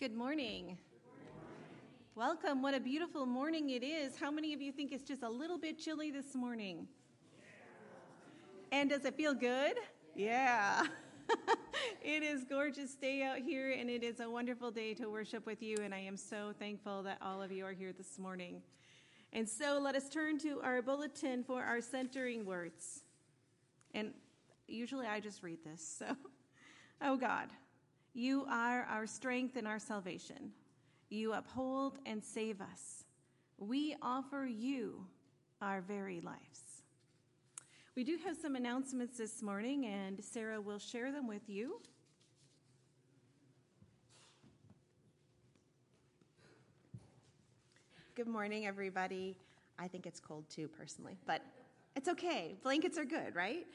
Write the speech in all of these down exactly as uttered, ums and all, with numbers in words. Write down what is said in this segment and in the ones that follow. Good morning. Good morning. Welcome. What a beautiful morning it is. How many of you think it's just a little bit chilly this morning? Yeah. And does it feel good? Yeah. yeah. It is gorgeous day out here, and it is a wonderful day to worship with you, and I am so thankful that all of you are here this morning. And so let us turn to our bulletin for our centering words. And usually I just read this, so. Oh God, you are our strength and our salvation. You uphold and save us. We offer you our very lives. We do have some announcements this morning, and Sarah will share them with you. Good morning, everybody. I think it's cold, too, personally, but it's okay. Blankets are good, right?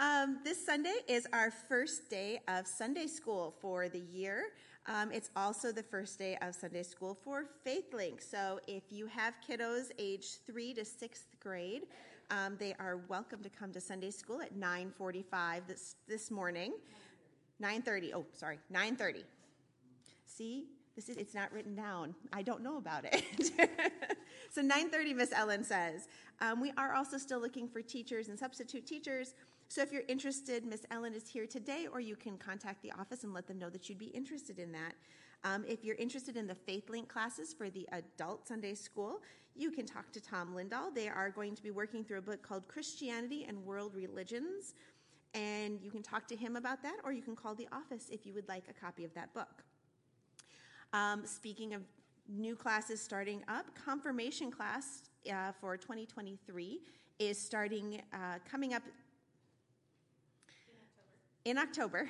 Um, this Sunday is our first day of Sunday school for the year. Um, it's also the first day of Sunday school for FaithLink. So if you have kiddos age three to sixth grade, um, they are welcome to come to Sunday school at nine forty-five this, this morning. nine thirty. Oh, sorry, nine thirty. See, this is it's not written down. I don't know about it. So nine thirty, Miss Ellen says. Um, we are also still looking for teachers and substitute teachers. So if you're interested, Miss Ellen is here today, or you can contact the office and let them know that you'd be interested in that. Um, if you're interested in the FaithLink classes for the adult Sunday school, you can talk to Tom Lindahl. They are going to be working through a book called Christianity and World Religions, and you can talk to him about that, or you can call the office if you would like a copy of that book. Um, speaking of new classes starting up, confirmation class uh, for twenty twenty-three is starting, uh, coming up in October.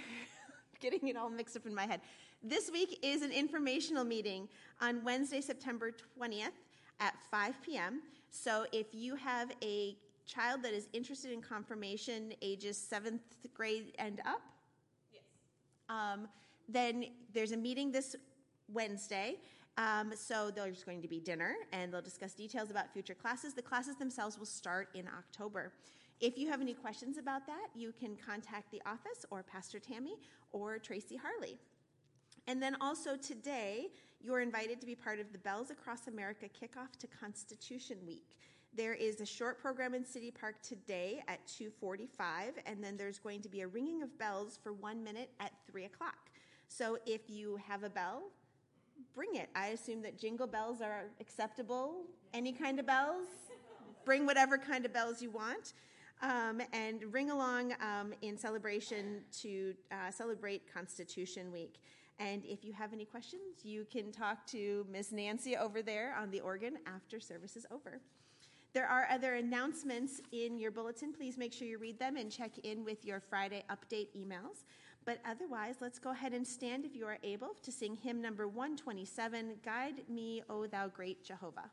Getting it all mixed up in my head. This week is an informational meeting on Wednesday, September twentieth at five p.m. So if you have a child that is interested in confirmation, ages seventh grade and up, yes. um, then there's a meeting this Wednesday. Um, so there's going to be dinner, and they'll discuss details about future classes. The classes themselves will start in October. If you have any questions about that, you can contact the office or Pastor Tammy or Tracy Harley. And then also today, you're invited to be part of the Bells Across America kickoff to Constitution Week. There is a short program in City Park today at two forty-five, and then there's going to be a ringing of bells for one minute at three o'clock. So if you have a bell, bring it. I assume that jingle bells are acceptable. Any kind of bells? Bring whatever kind of bells you want. Um, and ring along um, in celebration to uh, celebrate Constitution Week. And if you have any questions, you can talk to Miss Nancy over there on the organ after service is over. There are other announcements in your bulletin. Please make sure you read them and check in with your Friday update emails. But otherwise, let's go ahead and stand, if you are able, to sing hymn number one twenty-seven, Guide Me, O Thou Great Jehovah.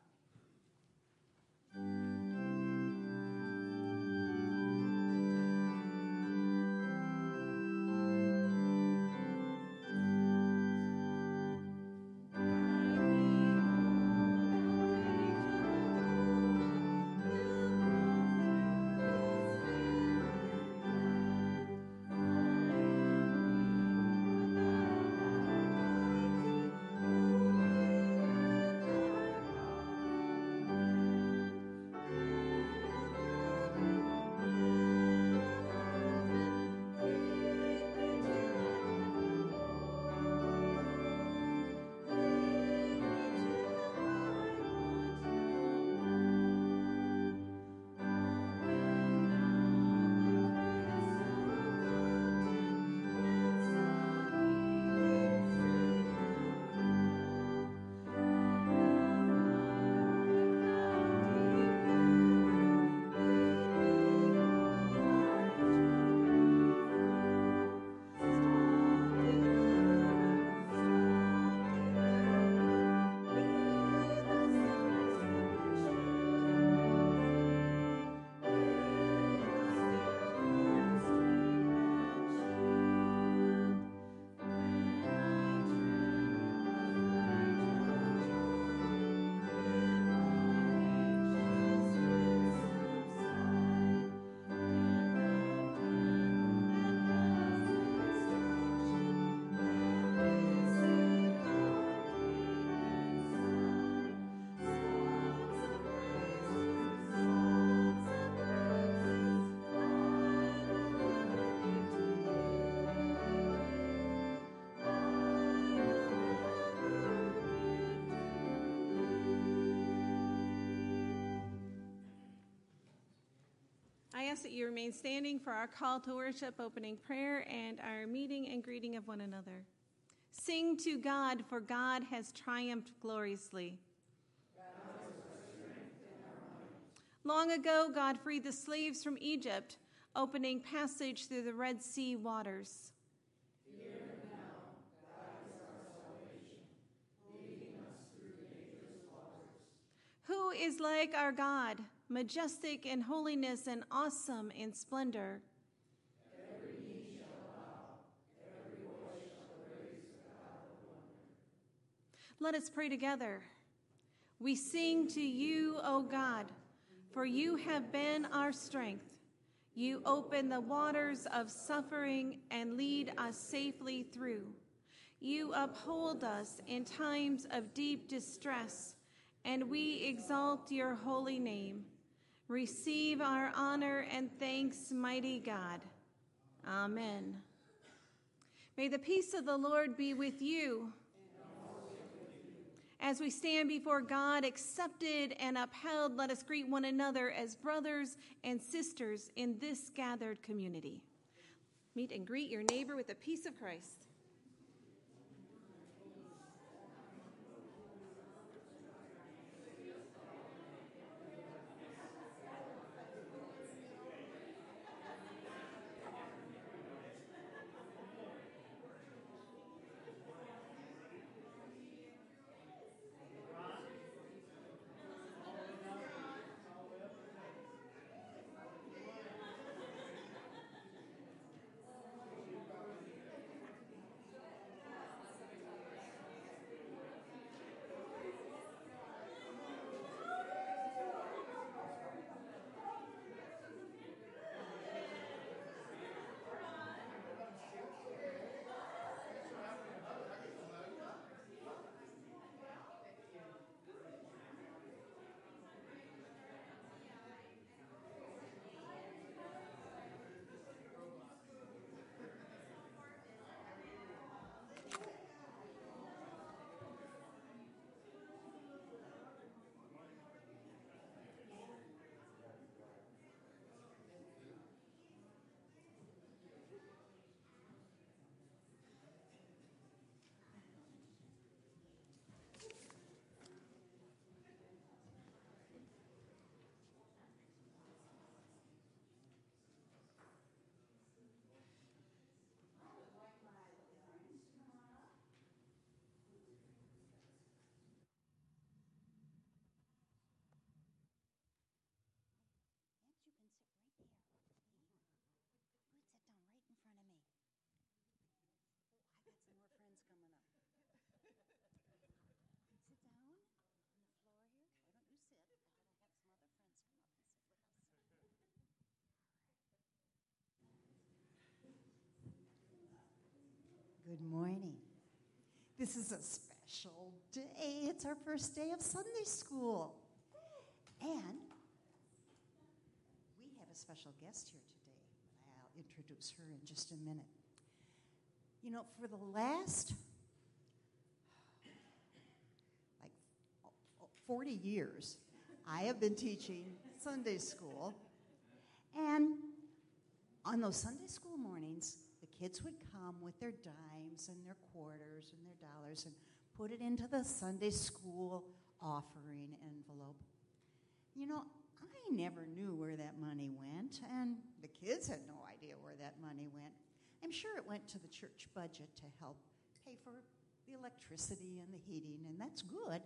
ask that you remain standing for our call to worship, opening prayer, and our meeting and greeting of one another. Sing to God, for God has triumphed gloriously. God is our strength and our might. Long ago, God freed the slaves from Egypt, opening passage through the Red Sea waters. Here and now, God is our salvation, leading us through dangerous waters. Who is like our God, majestic in holiness and awesome in splendor? Every knee shall bow, every voice shall praise the God of wonder. Let us pray together. We sing to you, O God, for you have been our strength. You open the waters of suffering and lead us safely through. You uphold us in times of deep distress, and we exalt your holy name. Receive our honor and thanks, mighty God. Amen. May the peace of the Lord be with you. As we stand before God, accepted and upheld, let us greet one another as brothers and sisters in this gathered community. Meet and greet your neighbor with the peace of Christ. Good morning. This is a special day. It's our first day of Sunday school. And we have a special guest here today. I'll introduce her in just a minute. You know, for the last like forty years, I have been teaching Sunday school. And on those Sunday school mornings, kids would come with their dimes and their quarters and their dollars and put it into the Sunday school offering envelope. You know, I never knew where that money went, and the kids had no idea where that money went. I'm sure it went to the church budget to help pay for the electricity and the heating, and that's good.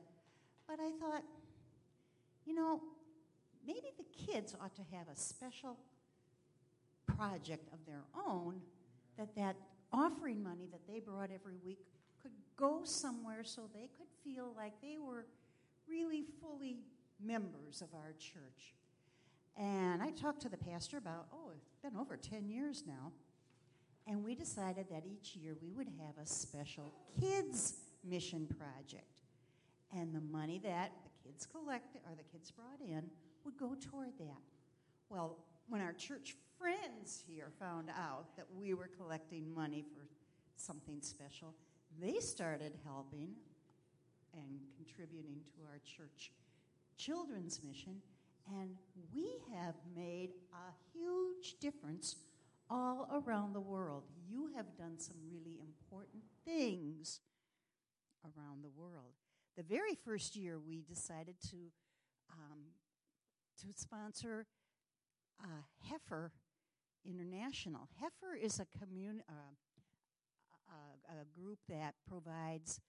But I thought, you know, maybe the kids ought to have a special project of their own, that that offering money that they brought every week could go somewhere so they could feel like they were really fully members of our church. And I talked to the pastor about, oh, it's been over ten years now, and we decided that each year we would have a special kids mission project. And the money that the kids collected, or the kids brought in, would go toward that. Well, when our church friends here found out that we were collecting money for something special, they started helping and contributing to our church children's mission, And we have made a huge difference all around the world. You have done some really important things around the world. The very first year, we decided to um, to sponsor uh, Heifer International. Heifer is a community, uh, a, a group that provides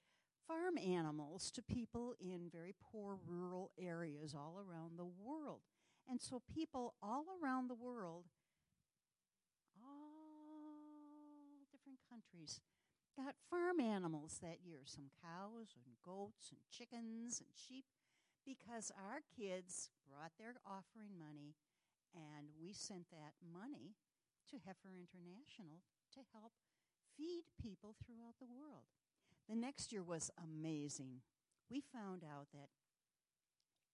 farm animals to people in very poor rural areas all around the world. And so people all around the world, all different countries, got farm animals that year, some cows and goats and chickens and sheep, because our kids brought their offering money, and we sent that money to Heifer International to help feed people throughout the world. The next year was amazing. We found out that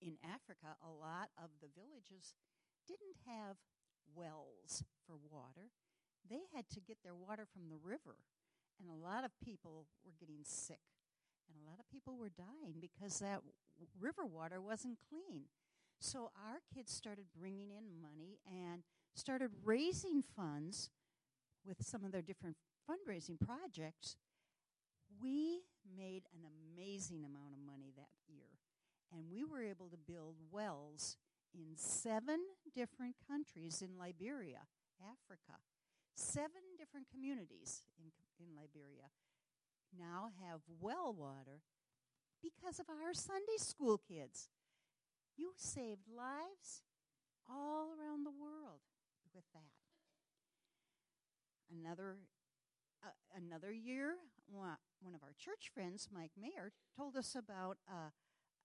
in Africa, a lot of the villages didn't have wells for water. They had to get their water from the river, and a lot of people were getting sick, and a lot of people were dying because that w- river water wasn't clean. So our kids started bringing in money and started raising funds with some of their different fundraising projects. We made an amazing amount of money that year, and we were able to build wells in seven different countries in Liberia, Africa. Seven different communities in, in Liberia now have well water because of our Sunday school kids. You saved lives all around the world with that. Another uh, another year, one of our church friends, Mike Mayer, told us about uh,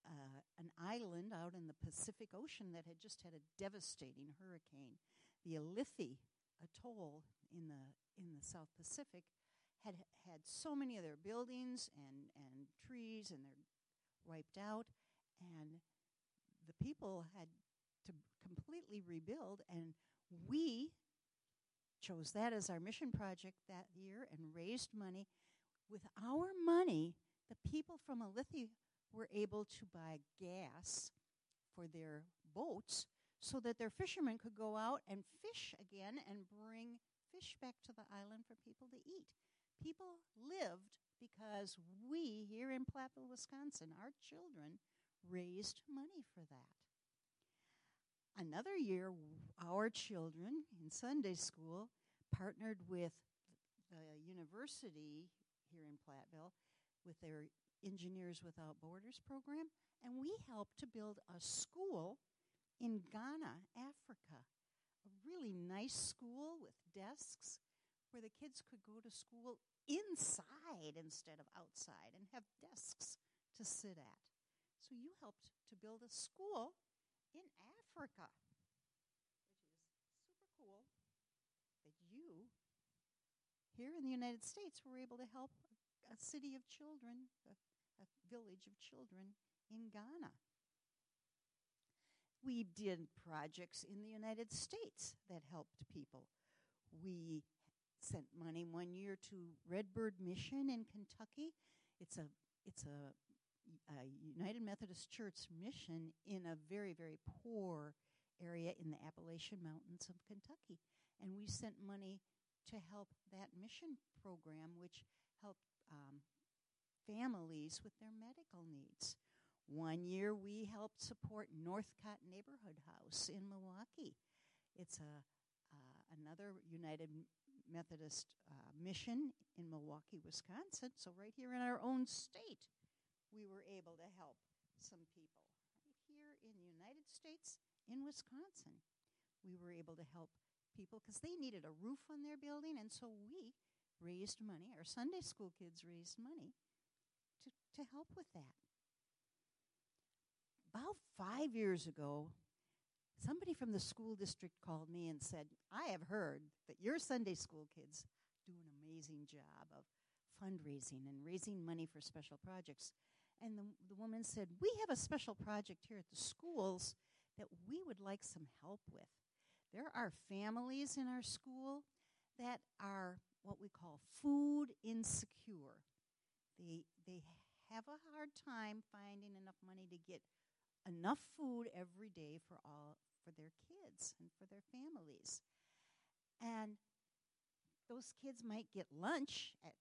uh, an island out in the Pacific Ocean that had just had a devastating hurricane, the Ulithi Atoll in the in the South Pacific, had had so many of their buildings and, and trees, and they're wiped out, and the people had to completely rebuild, and we chose that as our mission project that year and raised money. With our money, the people from Ulithi were able to buy gas for their boats so that their fishermen could go out and fish again and bring fish back to the island for people to eat. People lived because we, here in Platteville, Wisconsin, our children raised money for that. Another year, our children in Sunday school partnered with the university here in Platteville with their Engineers Without Borders program, and we helped to build a school in Ghana, Africa, a really nice school with desks where the kids could go to school inside instead of outside and have desks to sit at. So you helped to build a school in Africa, which is super cool that you, here in the United States, were able to help a, a city of children, a, a village of children in Ghana. We did projects in the United States that helped people. We sent money one year to Redbird Mission in Kentucky. It's a it's a, a United Methodist Church mission in a very, very poor area in the Appalachian Mountains of Kentucky. And we sent money to help that mission program, which helped um, families with their medical needs. One year, we helped support Northcott Neighborhood House in Milwaukee. It's a uh, another United Methodist uh, mission in Milwaukee, Wisconsin. So right here in our own state, we were able to help some people. Right here in the United States, in Wisconsin, we were able to help people because they needed a roof on their building, and so we raised money. Our Sunday school kids raised money to, to help with that. About five years ago, somebody from the school district called me and said, I have heard that your Sunday school kids do an amazing job of fundraising and raising money for special projects. And the, the woman said, we have a special project here at the schools that we would like some help with. There are families in our school that are what we call food insecure. They, they have a hard time finding enough money to get enough food every day for all for their kids and for their families. And those kids might get lunch at,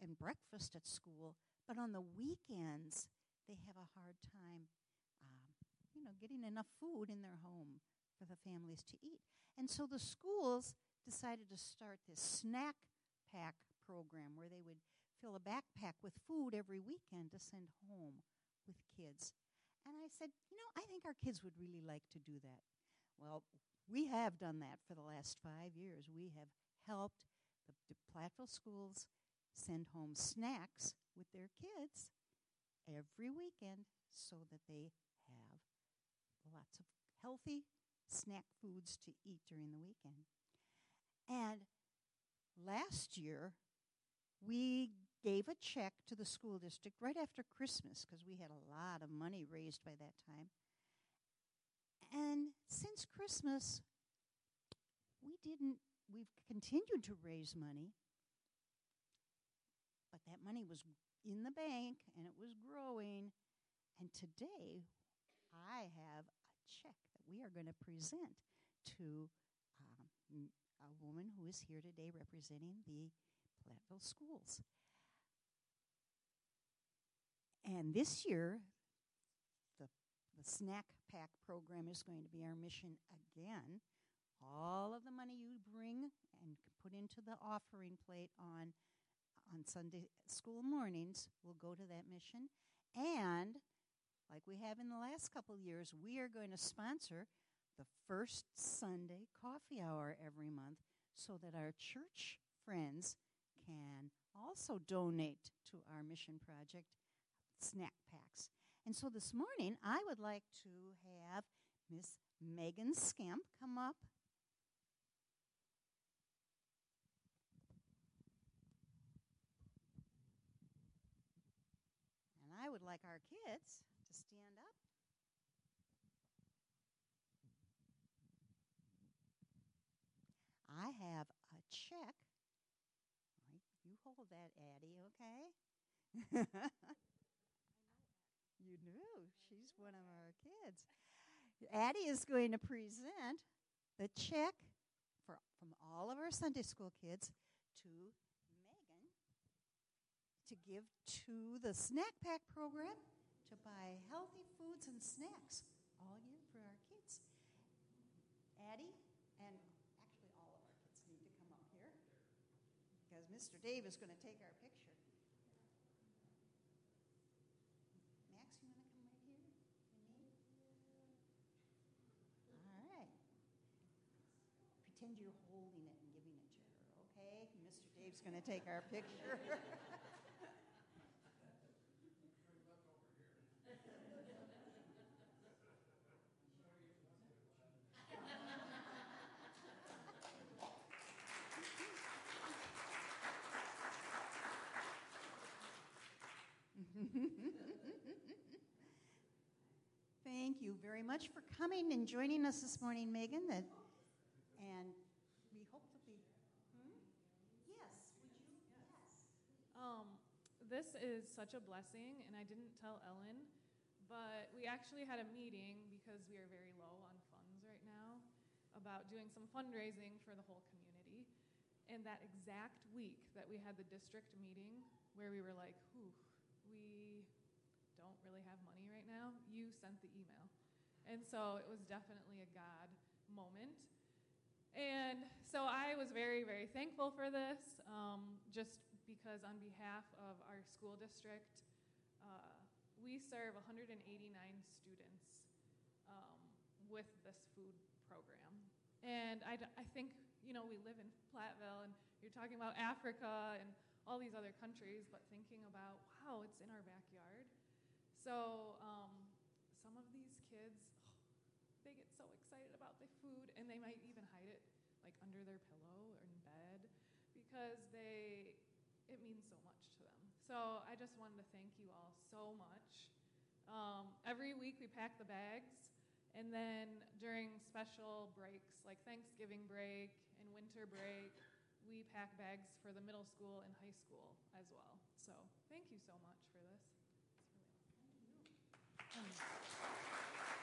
and breakfast at school, but on the weekends, they have a hard time um, you know, getting enough food in their home for the families to eat. And so the schools decided to start this snack pack program where they would fill a backpack with food every weekend to send home with kids. And I said, you know, I think our kids would really like to do that. Well, we have done that for the last five years. We have helped the, the Platteville schools send home snacks with their kids every weekend so that they have lots of healthy snack foods to eat during the weekend. And last year, we gave a check to the school district right after Christmas because we had a lot of money raised by that time. And since Christmas, we didn't, we've continued to raise money, but that money was in the bank and it was growing. And today, I have a check that we are going to present to um, a woman who is here today representing the Platteville schools. And this year, the, the snack pack program is going to be our mission again. All of the money you bring and put into the offering plate on, on Sunday school mornings will go to that mission. And like we have in the last couple of years, we are going to sponsor the first Sunday coffee hour every month so that our church friends can also donate to our mission project snack packs. And so this morning, I would like to have Miss Megan Skamp come up. And I would like our kids to stand up. I have a check. You hold that, Addie, okay? You knew. She's one of our kids. Addie is going to present the check for from all of our Sunday school kids to Megan to give to the snack pack program to buy healthy foods and snacks all year for our kids. Addie and actually all of our kids need to come up here because Mister Dave is going to take our picture. You're holding it and giving it to her, okay? Mister Dave's going to take our picture. Thank you very much for coming and joining us this morning, Megan. The This is such a blessing, and I didn't tell Ellen, but we actually had a meeting because we are very low on funds right now about doing some fundraising for the whole community. And that exact week that we had the district meeting where we were like, ooh, we don't really have money right now, you sent the email. And so it was definitely a God moment. And so I was very, very thankful for this, um, just because on behalf of our school district, uh, we serve one hundred eighty-nine students um, with this food program. And I, d I think, you know, we live in Platteville, and you're talking about Africa and all these other countries, but thinking about, wow, it's in our backyard. So um, some of these kids, oh, they get so excited about the food, and they might even hide it, like, under their pillow or in bed, because they... it means so much to them. So I just wanted to thank you all so much. Um, every week we pack the bags, and then during special breaks, like Thanksgiving break and winter break, we pack bags for the middle school and high school as well. So thank you so much for this. It's really awesome. Thank you.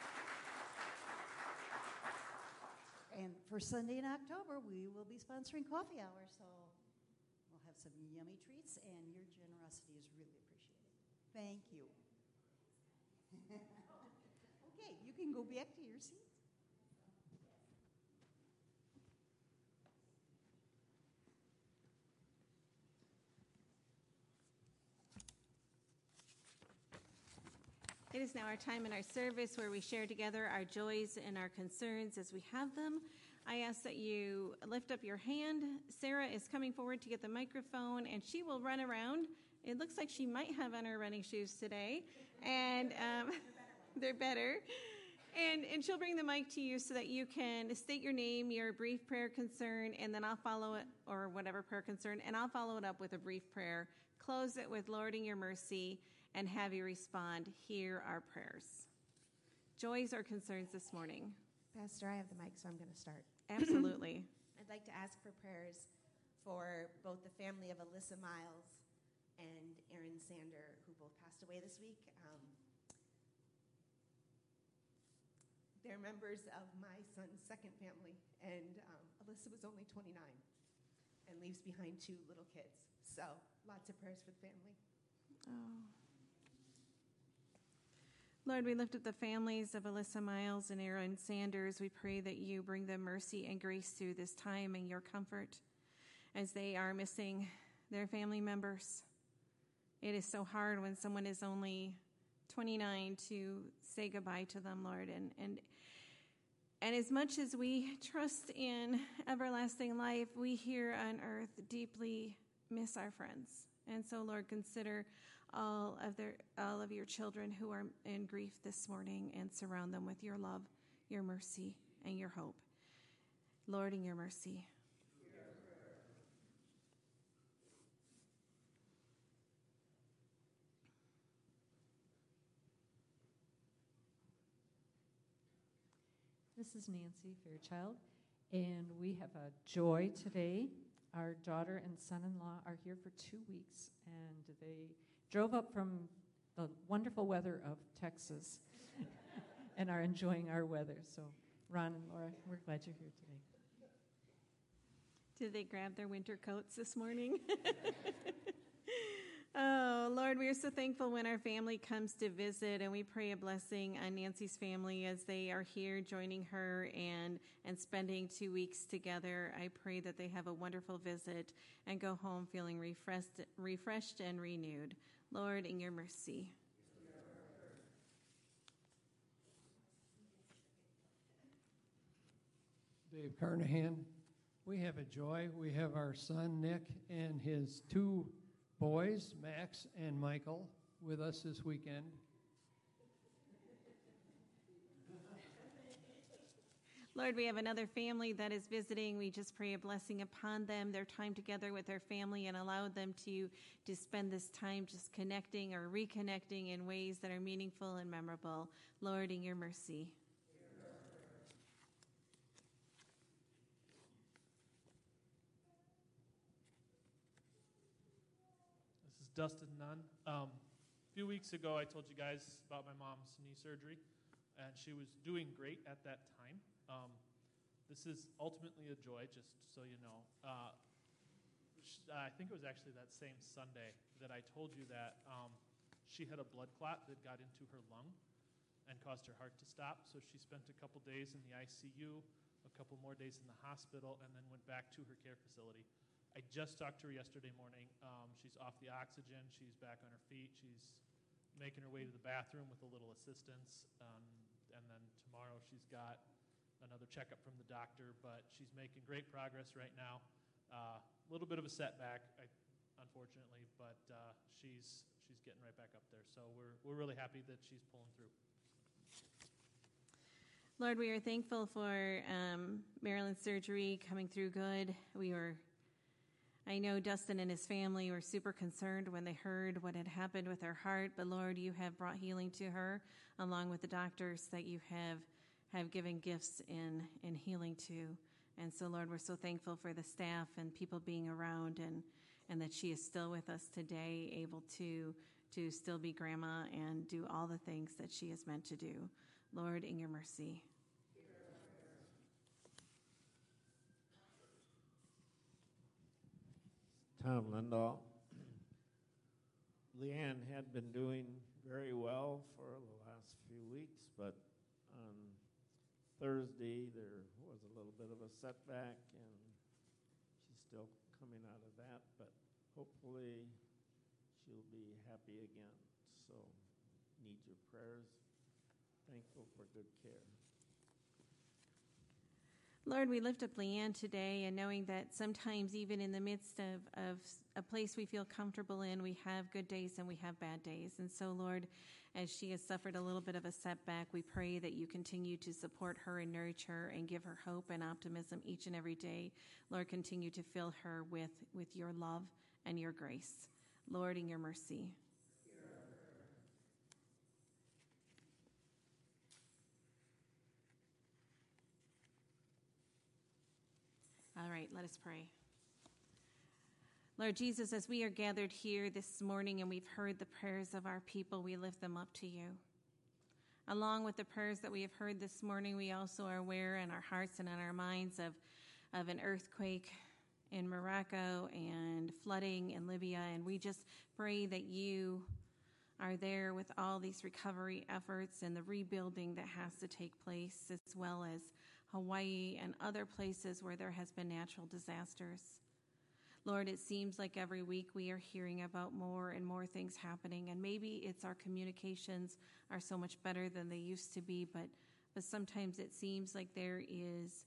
and first Sunday in October, we will be sponsoring coffee hour, so we'll have some yummy treats, and your generosity is really appreciated. Thank you. Okay, you can go back to your seat. It is now our time in our service where we share together our joys and our concerns as we have them. I ask that you lift up your hand. Sarah is coming forward to get the microphone, and she will run around. It looks like she might have on her running shoes today, and um, they're better. And, and she'll bring the mic to you so that you can state your name, your brief prayer concern, and then I'll follow it, or whatever prayer concern, and I'll follow it up with a brief prayer. Close it with, Lord, in your mercy, and have you respond, hear our prayers. Joys or concerns this morning? Pastor, I have the mic, so I'm going to start. Absolutely. I'd like to ask for prayers for both the family of Alyssa Miles and Aaron Sander, who both passed away this week. Um, They're members of my son's second family, and um, Alyssa was only twenty-nine and leaves behind two little kids. So lots of prayers for the family. Oh. Lord, we lift up the families of Alyssa Miles and Aaron Sanders. We pray that you bring them mercy and grace through this time and your comfort as they are missing their family members. It is so hard when someone is only twenty-nine to say goodbye to them, Lord, and and and as much as we trust in everlasting life, we here on earth deeply miss our friends. And so, Lord, consider all of their all of your children who are in grief this morning, and surround them with your love, your mercy, and your hope, Lord, in your mercy. This is Nancy Fairchild, and we have a joy today. Our daughter and son-in-law are here for two weeks, and they drove up from the wonderful weather of Texas and are enjoying our weather. So, Ron and Laura, we're glad you're here today. Did they grab their winter coats this morning? Oh, Lord, we are so thankful when our family comes to visit, and we pray a blessing on Nancy's family as they are here joining her and, and spending two weeks together. I pray that they have a wonderful visit and go home feeling refreshed, refreshed and renewed. Lord, in your mercy. Dave Carnahan, we have a joy. We have our son, Nick, and his two boys, Max and Michael, with us this weekend. Lord, we have another family that is visiting. We just pray a blessing upon them, their time together with their family, and allow them to, to spend this time just connecting or reconnecting in ways that are meaningful and memorable. Lord, in your mercy. Dustin Nunn. Um, a few weeks ago, I told you guys about my mom's knee surgery, and she was doing great at that time. Um, this is ultimately a joy, just so you know. Uh, I think it was actually that same Sunday that I told you that um, she had a blood clot that got into her lung and caused her heart to stop, so she spent a couple days in the I C U, a couple more days in the hospital, and then went back to her care facility. I just talked to her yesterday morning. Um, she's off the oxygen. She's back on her feet. She's making her way to the bathroom with a little assistance. Um, and then tomorrow she's got another checkup from the doctor, but she's making great progress right now. A uh, little bit of a setback, I, unfortunately, but uh, she's she's getting right back up there. So we're we're really happy that she's pulling through. Lord, we are thankful for um, Maryland's surgery coming through good. We were. I know Dustin and his family were super concerned when they heard what had happened with her heart, but Lord, you have brought healing to her, along with the doctors that you have have given gifts in, in healing to. And so, Lord, we're so thankful for the staff and people being around, and, and that she is still with us today, able to, to still be grandma and do all the things that she is meant to do. Lord, in your mercy. Tom Lindahl. Leanne had been doing very well for the last few weeks, but on Thursday there was a little bit of a setback, and she's still coming out of that, but hopefully she'll be happy again. So need your prayers. Thankful for good care. Lord, we lift up Leanne today, and knowing that sometimes even in the midst of, of a place we feel comfortable in, we have good days and we have bad days. And so, Lord, as she has suffered a little bit of a setback, we pray that you continue to support her and nurture and give her hope and optimism each and every day. Lord, continue to fill her with, with your love and your grace. Lord, in your mercy. All right, let us pray. Lord Jesus, as we are gathered here this morning and we've heard the prayers of our people, we lift them up to you. Along with the prayers that we have heard this morning, we also are aware in our hearts and in our minds of, of an earthquake in Morocco and flooding in Libya, and we just pray that you are there with all these recovery efforts and the rebuilding that has to take place, as well as Hawaii and other places where there has been natural disasters. Lord, it seems like every week we are hearing about more and more things happening, and maybe it's our communications are so much better than they used to be, but, but sometimes it seems like there is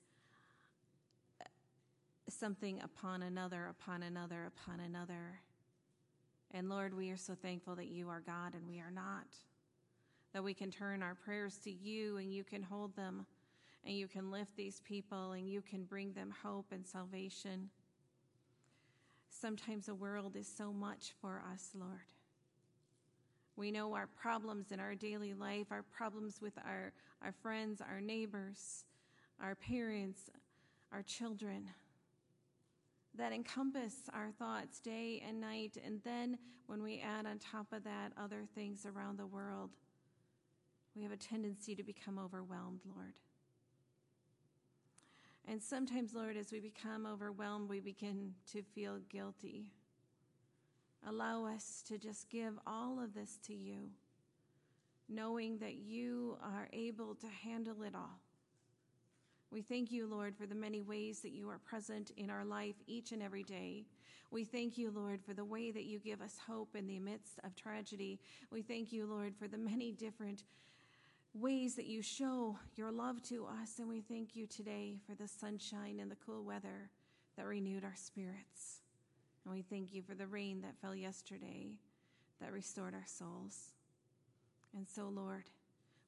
something upon another, upon another, upon another. And Lord, we are so thankful that you are God and we are not, that we can turn our prayers to you and you can hold them and you can lift these people and you can bring them hope and salvation. Sometimes the world is so much for us, Lord. We know our problems in our daily life, our problems with our, our friends, our neighbors, our parents, our children, that encompass our thoughts day and night, and then when we add on top of that other things around the world, we have a tendency to become overwhelmed, Lord. And sometimes, Lord, as we become overwhelmed, we begin to feel guilty. Allow us to just give all of this to you, knowing that you are able to handle it all. We thank you, Lord, for the many ways that you are present in our life each and every day. We thank you, Lord, for the way that you give us hope in the midst of tragedy. We thank you, Lord, for the many different ways that you show your love to us. And we thank you today for the sunshine and the cool weather that renewed our spirits. And we thank you for the rain that fell yesterday that restored our souls. And so, Lord,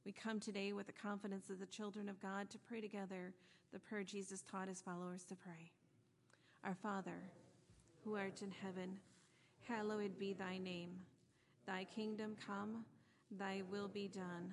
we come today with the confidence of the children of God to pray together the prayer Jesus taught his followers to pray. Our Father, who art in heaven, hallowed be thy name. Thy kingdom come, thy will be done,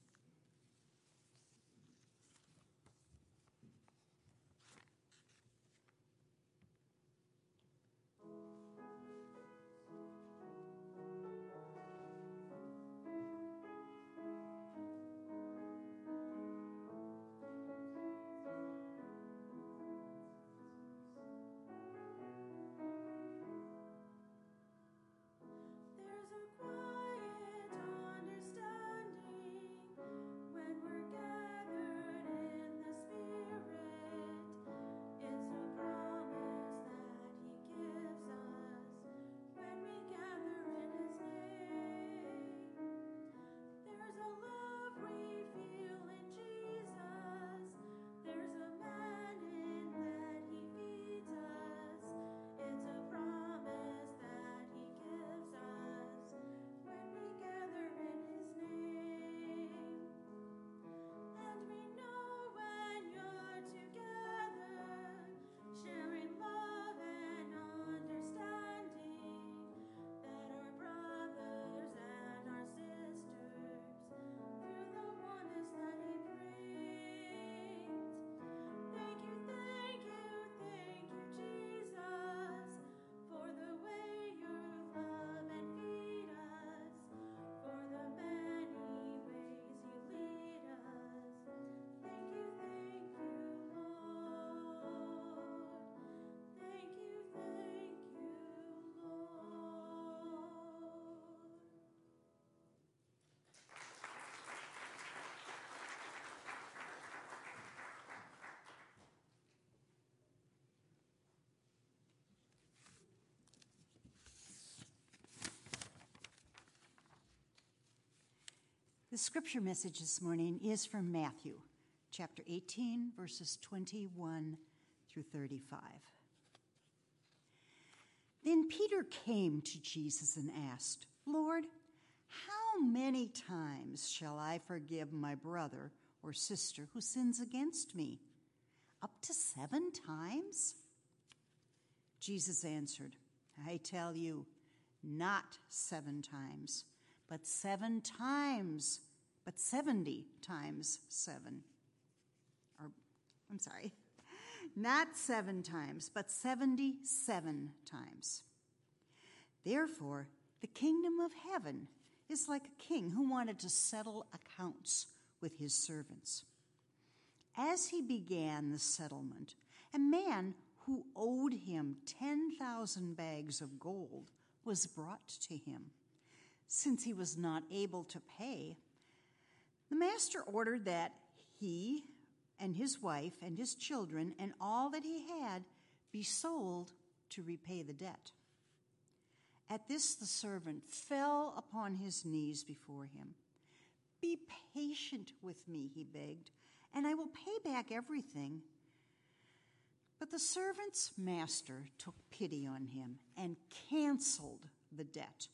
The scripture message this morning is from Matthew, chapter eighteen, verses twenty-one through thirty-five. Then Peter came to Jesus and asked, "Lord, how many times shall I forgive my brother or sister who sins against me? Up to seven times?" Jesus answered, "I tell you, not seven times, but seven times, but seventy times seven. Or, I'm sorry, not seven times, but seventy-seven times. Therefore, the kingdom of heaven is like a king who wanted to settle accounts with his servants. As he began the settlement, a man who owed him ten thousand bags of gold was brought to him. Since he was not able to pay, the master ordered that he and his wife and his children and all that he had be sold to repay the debt. At this, the servant fell upon his knees before him. 'Be patient with me,' he begged, 'and I will pay back everything.' But the servant's master took pity on him and canceled the debt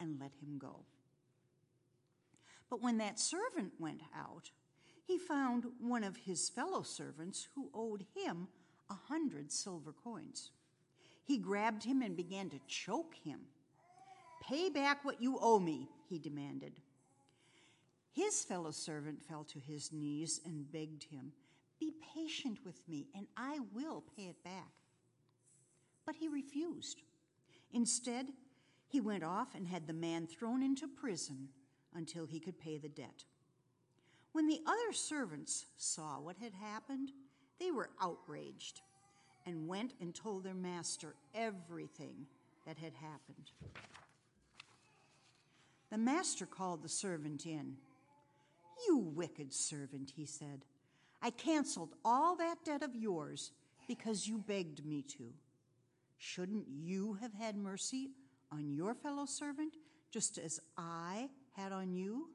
and let him go. But when that servant went out, he found one of his fellow servants who owed him a hundred silver coins. He grabbed him and began to choke him. 'Pay back what you owe me,' he demanded. His fellow servant fell to his knees and begged him, 'Be patient with me, and I will pay it back.' But he refused. Instead, he went off and had the man thrown into prison until he could pay the debt. When the other servants saw what had happened, they were outraged and went and told their master everything that had happened. The master called the servant in. 'You wicked servant,' he said. 'I canceled all that debt of yours because you begged me to. Shouldn't you have had mercy on your fellow servant, just as I had on you?'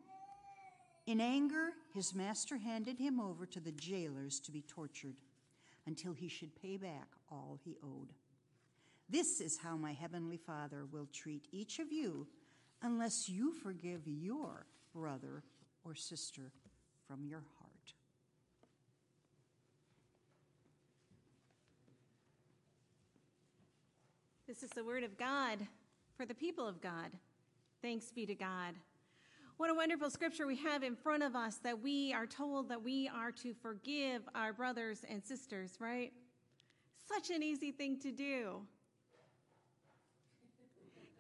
In anger, his master handed him over to the jailers to be tortured until he should pay back all he owed. This is how my heavenly Father will treat each of you unless you forgive your brother or sister from your heart." This is the word of God for the people of God. Thanks be to God. What a wonderful scripture we have in front of us, that we are told that we are to forgive our brothers and sisters, right? Such an easy thing to do.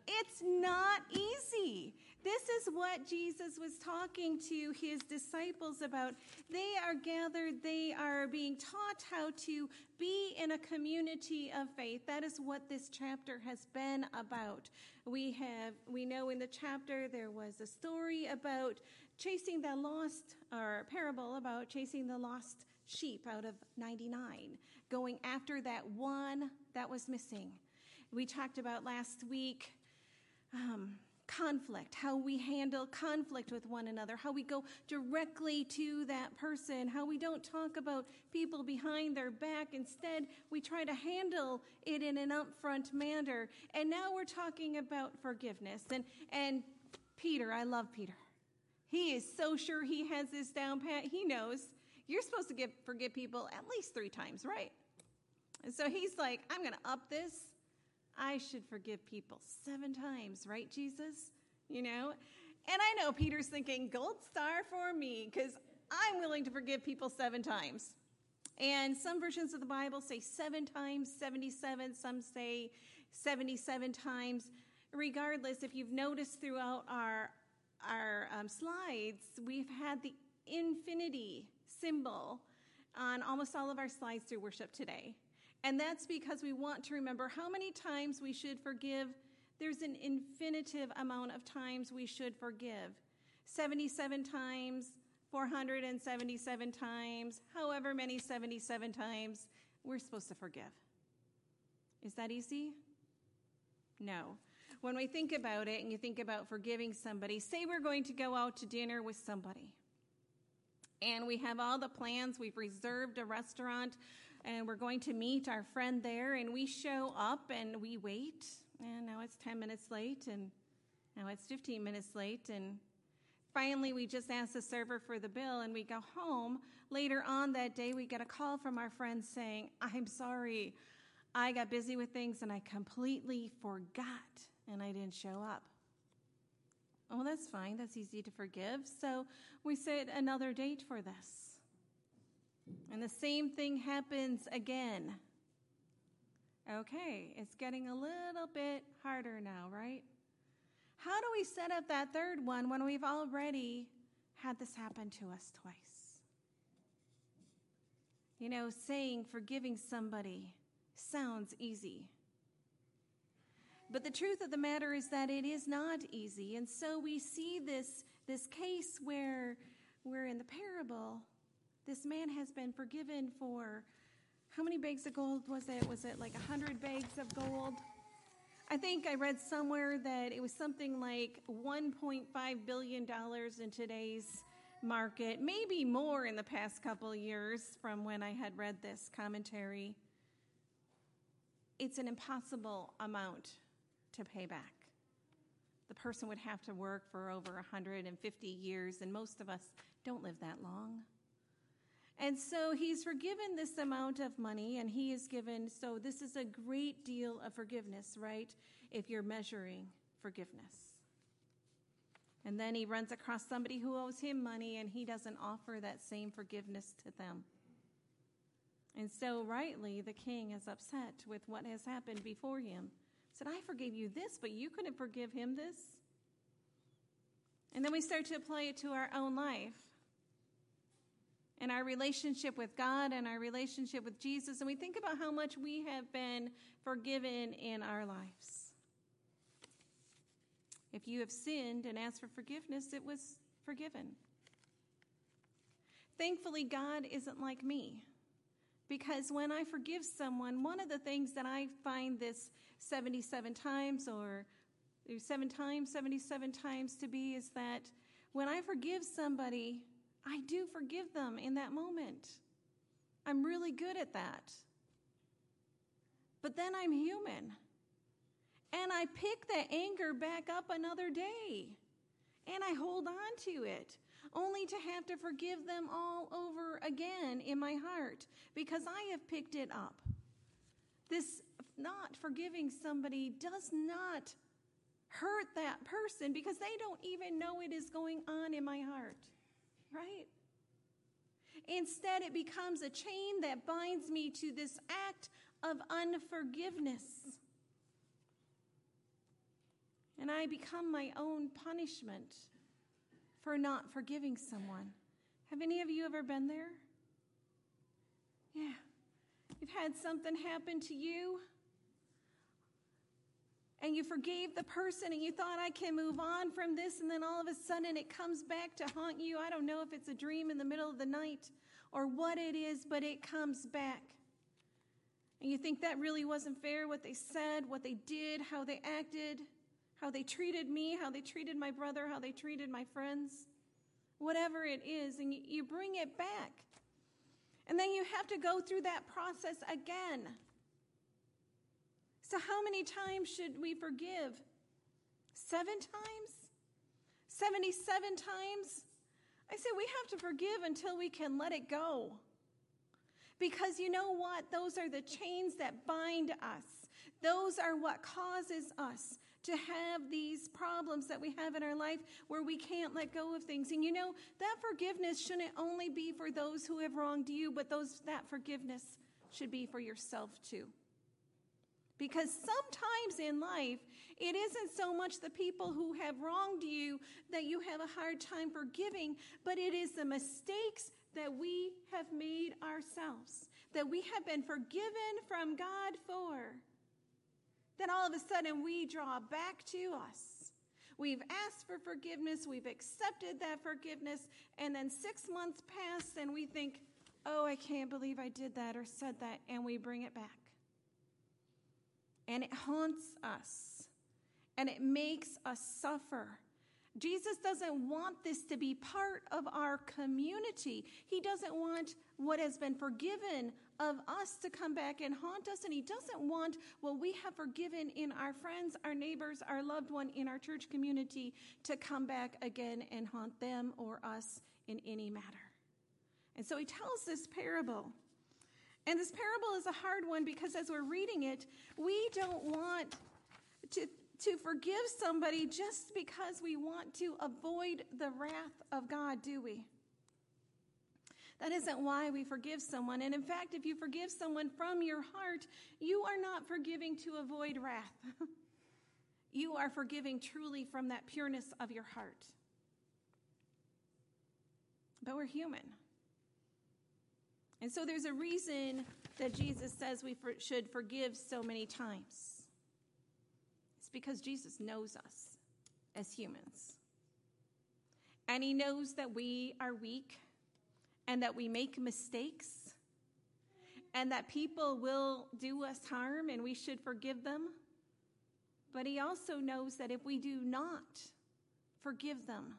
It's not easy. This is what Jesus was talking to his disciples about. They are gathered. They are being taught how to be in a community of faith. That is what this chapter has been about. We have, we know in the chapter there was a story about chasing the lost, or a parable about chasing the lost sheep out of ninety-nine, going after that one that was missing. We talked about last week um, conflict, how we handle conflict with one another, how we go directly to that person, how we don't talk about people behind their back. Instead, we try to handle it in an upfront manner. And now we're talking about forgiveness. And, and Peter, I love Peter. He is so sure he has this down pat. He knows you're supposed to give, forgive people at least three times, right? And so he's like, I'm going to up this. I should forgive people seven times, right, Jesus? You know? And I know Peter's thinking, gold star for me, because I'm willing to forgive people seven times. And some versions of the Bible say seven times, seventy-seven. Some say seventy-seven times. Regardless, if you've noticed throughout our, our um, slides, we've had the infinity symbol on almost all of our slides through worship today. And that's because we want to remember how many times we should forgive. There's an infinitive amount of times we should forgive. seventy-seven times, four hundred seventy-seven times, however many seventy-seven times we're supposed to forgive. Is that easy? No. when we think about it and you think about forgiving somebody, say we're going to go out to dinner with somebody. And we have all the plans. We've reserved a restaurant, and we're going to meet our friend there. And we show up, and we wait. And now it's ten minutes late, and now it's fifteen minutes late. And finally, we just ask the server for the bill, and we go home. Later on that day, we get a call from our friend saying, "I'm sorry, I got busy with things, and I completely forgot, and I didn't show up." Oh, that's fine. That's easy to forgive. So we set another date for this. And the same thing happens again. Okay, it's getting a little bit harder now, right? How do we set up that third one when we've already had this happen to us twice? You know, saying forgiving somebody sounds easy. But the truth of the matter is that it is not easy. And so we see this, this case where, where in the parable, this man has been forgiven for, how many bags of gold was it? Was it like one hundred bags of gold? I think I read somewhere that it was something like one point five billion dollars in today's market, maybe more in the past couple years from when I had read this commentary. It's an impossible amount to pay back. The person would have to work for over one hundred fifty years, and most of us don't live that long. And so he's forgiven this amount of money, and he is given, so this is a great deal of forgiveness, right, if you're measuring forgiveness. And then he runs across somebody who owes him money, and he doesn't offer that same forgiveness to them. And so rightly, the king is upset with what has happened before him. Said, I forgave you this, but you couldn't forgive him this? And then we start to apply it to our own life and our relationship with God and our relationship with Jesus, and we think about how much we have been forgiven in our lives. If you have sinned and asked for forgiveness, it was forgiven. Thankfully, God isn't like me. Because when I forgive someone, one of the things that I find this seventy-seven times or seven times, seventy-seven times to be is that when I forgive somebody, I do forgive them in that moment. I'm really good at that. But then I'm human. And I pick that anger back up another day. And I hold on to it, only to have to forgive them all over again in my heart because I have picked it up. This not forgiving somebody does not hurt that person because they don't even know it is going on in my heart, right? Instead, it becomes a chain that binds me to this act of unforgiveness. And I become my own punishment for not forgiving someone. Have any of you ever been there? Yeah. You've had something happen to you, and you forgave the person, and you thought, I can move on from this, and then all of a sudden it comes back to haunt you. I don't know if it's a dream in the middle of the night or what it is, but it comes back. And you think that really wasn't fair, what they said, what they did, how they acted, how they treated me, how they treated my brother, how they treated my friends, whatever it is, and you bring it back. And then you have to go through that process again. So how many times should we forgive? Seven times? seventy-seven times? I say we have to forgive until we can let it go. Because you know what? Those are the chains that bind us. Those are what causes us to have these problems that we have in our life where we can't let go of things. And you know, that forgiveness shouldn't only be for those who have wronged you, but those that forgiveness should be for yourself too. Because sometimes in life, it isn't so much the people who have wronged you that you have a hard time forgiving, but it is the mistakes that we have made ourselves, that we have been forgiven from God for. Then all of a sudden we draw back to us. We've asked for forgiveness, we've accepted that forgiveness, and then six months pass and we think, oh, I can't believe I did that or said that, and we bring it back. And it haunts us. and it makes us suffer. Jesus doesn't want this to be part of our community. He doesn't want what has been forgiven of us to come back and haunt us, and he doesn't want what we have forgiven in our friends, our neighbors, our loved one in our church community to come back again and haunt them or us in any matter. And so he tells this parable. And this parable is a hard one because as we're reading it, we don't want to... to forgive somebody just because we want to avoid the wrath of God, do we? That isn't why we forgive someone. And in fact, if you forgive someone from your heart, you are not forgiving to avoid wrath. You are forgiving truly from that pureness of your heart. But we're human. And so there's a reason that Jesus says we for- should forgive so many times. It's because Jesus knows us as humans. And he knows that we are weak and that we make mistakes and that people will do us harm and we should forgive them. But he also knows that if we do not forgive them,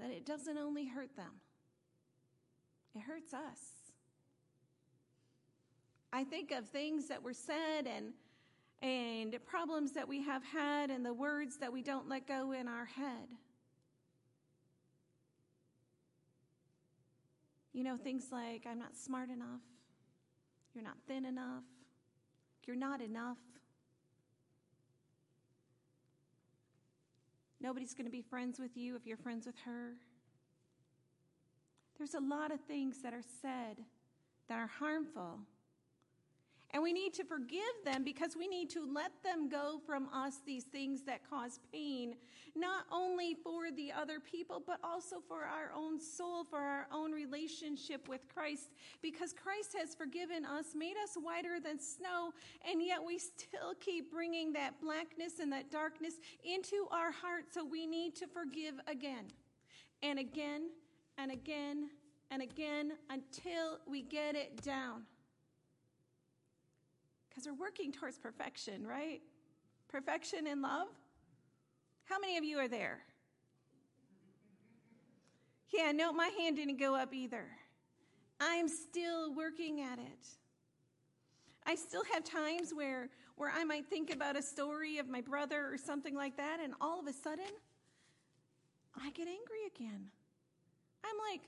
that it doesn't only hurt them. It hurts us. I think of things that were said and And problems that we have had and the words that we don't let go in our head. You know, things like, I'm not smart enough. You're not thin enough. You're not enough. Nobody's going to be friends with you if you're friends with her. There's a lot of things that are said that are harmful. And we need to forgive them because we need to let them go from us, these things that cause pain, not only for the other people, but also for our own soul, for our own relationship with Christ. Because Christ has forgiven us, made us whiter than snow, and yet we still keep bringing that blackness and that darkness into our heart. So we need to forgive again and again and again and again until we get it down. Because we're working towards perfection, right? Perfection in love? How many of you are there? Yeah, no, my hand didn't go up either. I'm still working at it. I still have times where, where I might think about a story of my brother or something like that, and all of a sudden, I get angry again. I'm like,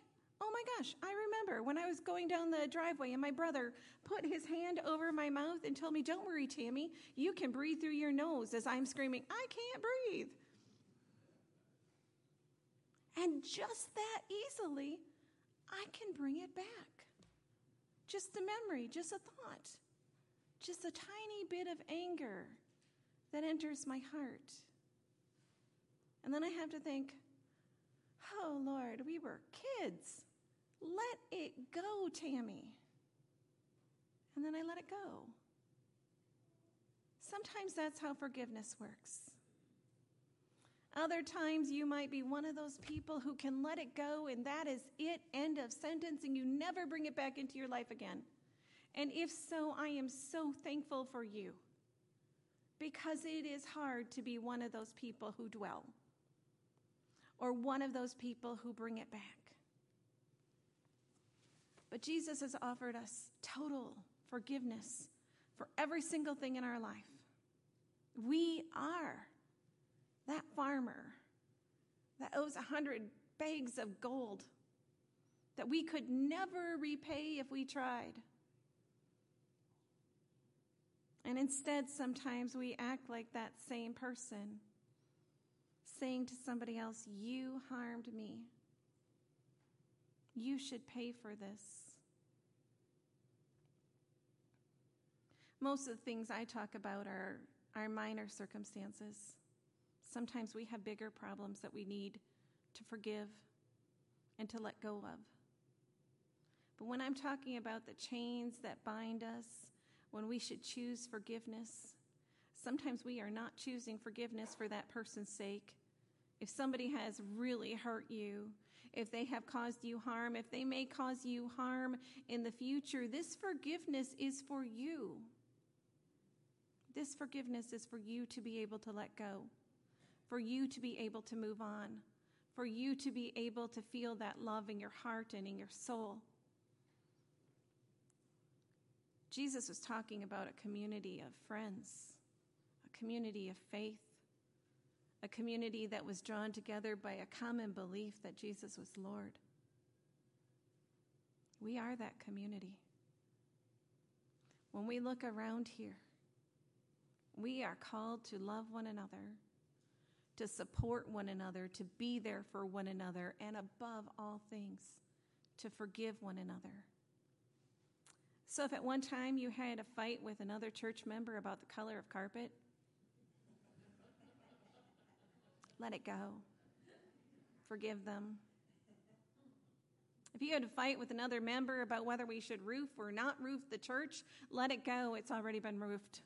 oh my gosh, I remember when I was going down the driveway and my brother put his hand over my mouth and told me, don't worry, Tammy, you can breathe through your nose, as I'm screaming, I can't breathe. And just that easily, I can bring it back. Just a memory, just a thought, just a tiny bit of anger that enters my heart. And then I have to think, oh, Lord, we were kids. Let it go, Tammy. And then I let it go. Sometimes that's how forgiveness works. Other times you might be one of those people who can let it go, and that is it, end of sentence, and you never bring it back into your life again. And if so, I am so thankful for you, because it is hard to be one of those people who dwell. Or one of those people who bring it back. But Jesus has offered us total forgiveness for every single thing in our life. We are that farmer that owes a hundred bags of gold that we could never repay if we tried. And instead, sometimes we act like that same person, saying to somebody else, you harmed me. You should pay for this. Most of the things I talk about are, are minor circumstances. Sometimes we have bigger problems that we need to forgive and to let go of. But when I'm talking about the chains that bind us, when we should choose forgiveness, sometimes we are not choosing forgiveness for that person's sake. If somebody has really hurt you, if they have caused you harm, if they may cause you harm in the future, this forgiveness is for you. This forgiveness is for you to be able to let go, for you to be able to move on, for you to be able to feel that love in your heart and in your soul. Jesus was talking about a community of friends, a community of faith, a community that was drawn together by a common belief that Jesus was Lord. We are that community. When we look around here, we are called to love one another, to support one another, to be there for one another, and above all things, to forgive one another. So if at one time you had a fight with another church member about the color of carpet, let it go. Forgive them. If you had a fight with another member about whether we should roof or not roof the church, let it go. It's already been roofed.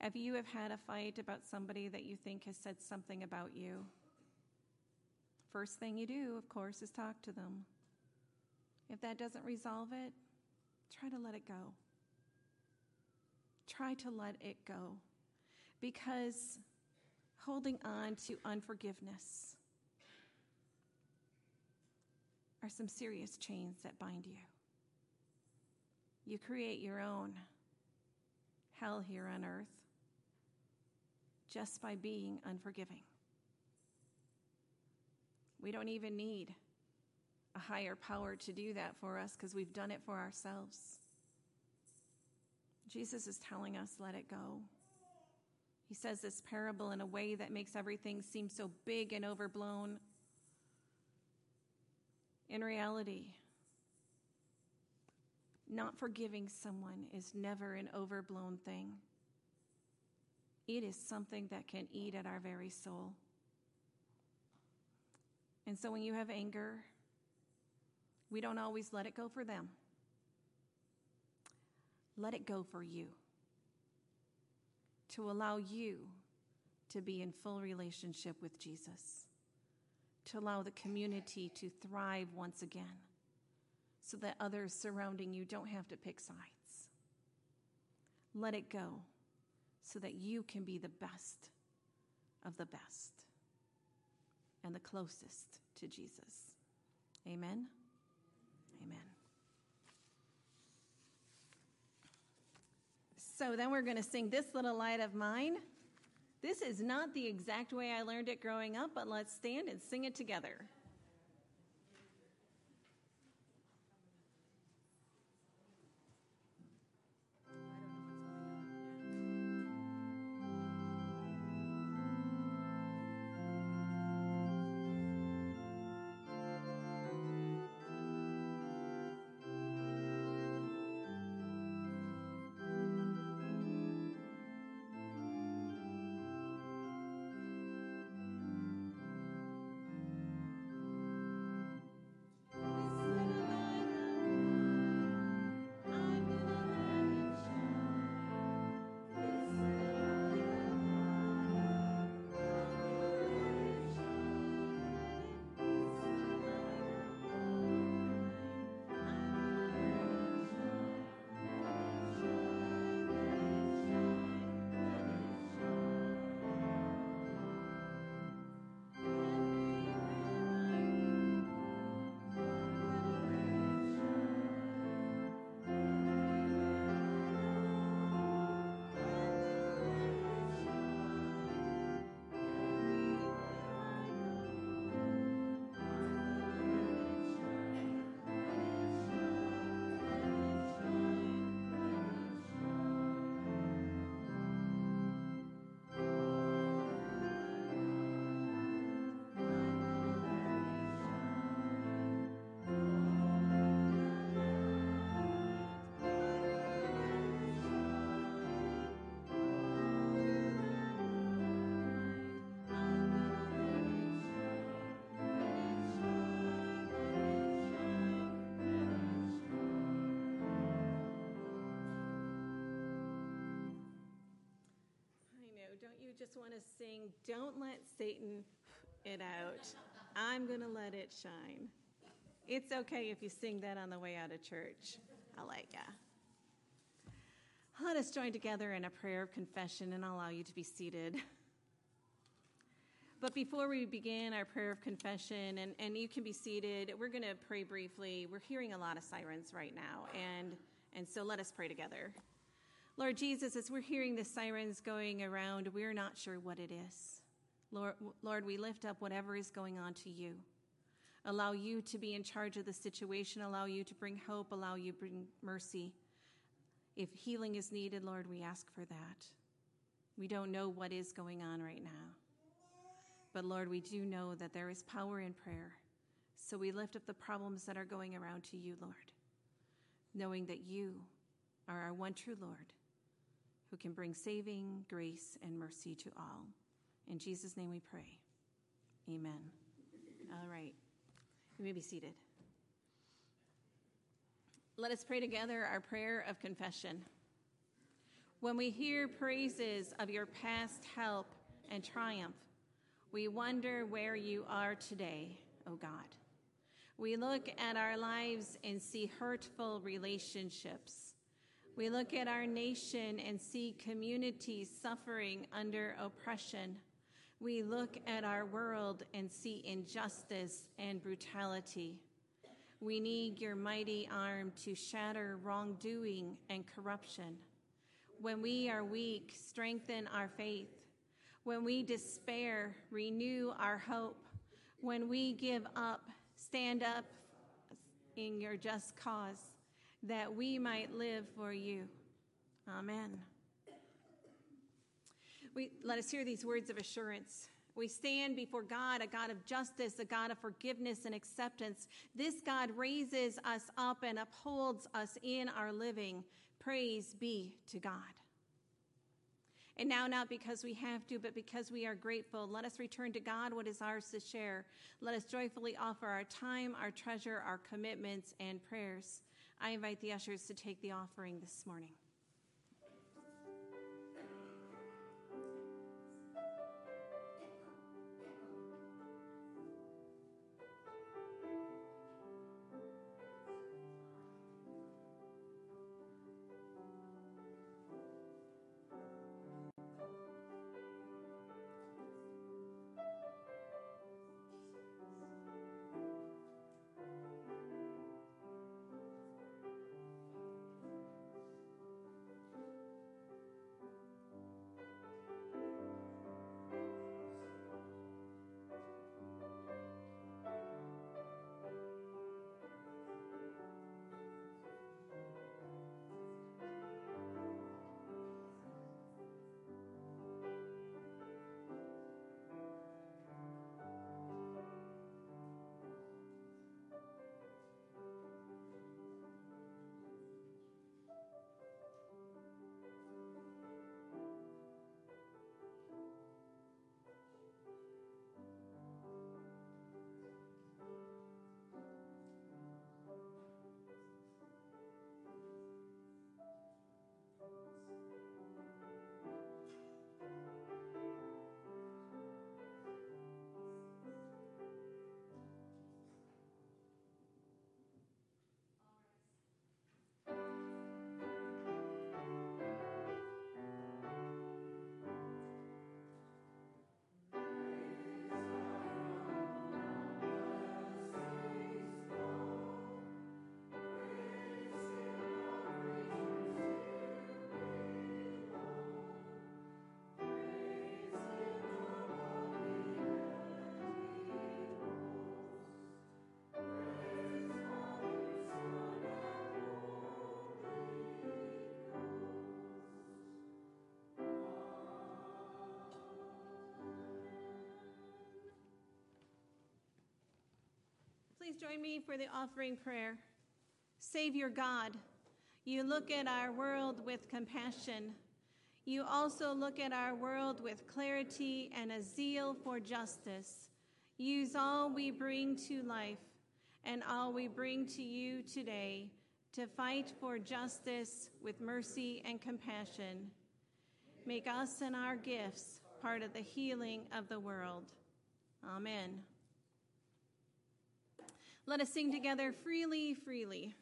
If you have had a fight about somebody that you think has said something about you, first thing you do, of course, is talk to them. If that doesn't resolve it, try to let it go. Try to let it go. Because holding on to unforgiveness are some serious chains that bind you. You create your own hell here on earth just by being unforgiving. We don't even need a higher power to do that for us because we've done it for ourselves. Jesus is telling us, let it go. He says this parable in a way that makes everything seem so big and overblown. In reality, not forgiving someone is never an overblown thing. It is something that can eat at our very soul. And so when you have anger, we don't always let it go for them. Let it go for you. To allow you to be in full relationship with Jesus, to allow the community to thrive once again so that others surrounding you don't have to pick sides. Let it go so that you can be the best of the best and the closest to Jesus. Amen? Amen. So then we're going to sing This Little Light of Mine. This is not the exact way I learned it growing up, but let's stand and sing it together. Just want to sing, don't let Satan it out. I'm going to let it shine. It's okay if you sing that on the way out of church. I like ya. Let us join together in a prayer of confession, and I'll allow you to be seated. But before we begin our prayer of confession, and, and you can be seated, we're going to pray briefly. We're hearing a lot of sirens right now, and, and so let us pray together. Lord Jesus, as we're hearing the sirens going around, we're not sure what it is. Lord, Lord, we lift up whatever is going on to you. Allow you to be in charge of the situation. Allow you to bring hope. Allow you to bring mercy. If healing is needed, Lord, we ask for that. We don't know what is going on right now. But, Lord, we do know that there is power in prayer. So we lift up the problems that are going around to you, Lord, knowing that you are our one true Lord who can bring saving grace and mercy to all. In Jesus' name we pray. Amen. All right. You may be seated. Let us pray together our prayer of confession. When we hear praises of your past help and triumph, we wonder where you are today, O God. We look at our lives and see hurtful relationships. We look at our nation and see communities suffering under oppression. We look at our world and see injustice and brutality. We need your mighty arm to shatter wrongdoing and corruption. When we are weak, strengthen our faith. When we despair, renew our hope. When we give up, stand up in your just cause, that we might live for you. Amen. We, let us hear these words of assurance. We stand before God, a God of justice, a God of forgiveness and acceptance. This God raises us up and upholds us in our living. Praise be to God. And now, not because we have to, but because we are grateful, let us return to God what is ours to share. Let us joyfully offer our time, our treasure, our commitments, and prayers. I invite the ushers to take the offering this morning. Please join me for the offering prayer. Savior God, you look at our world with compassion. You also look at our world with clarity and a zeal for justice. Use all we bring to life and all we bring to you today to fight for justice with mercy and compassion. Make us and our gifts part of the healing of the world. Amen. Let us sing together freely, freely.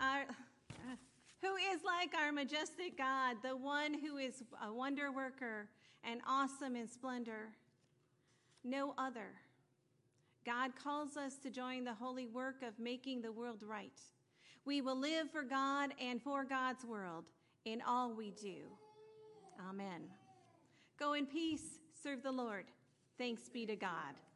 our, who is like our majestic God, the one who is a wonder worker and awesome in splendor. No other. God calls us to join the holy work of making the world right. We will live for God and for God's world in all we do. Amen. Go in peace, serve the Lord. Thanks be to God.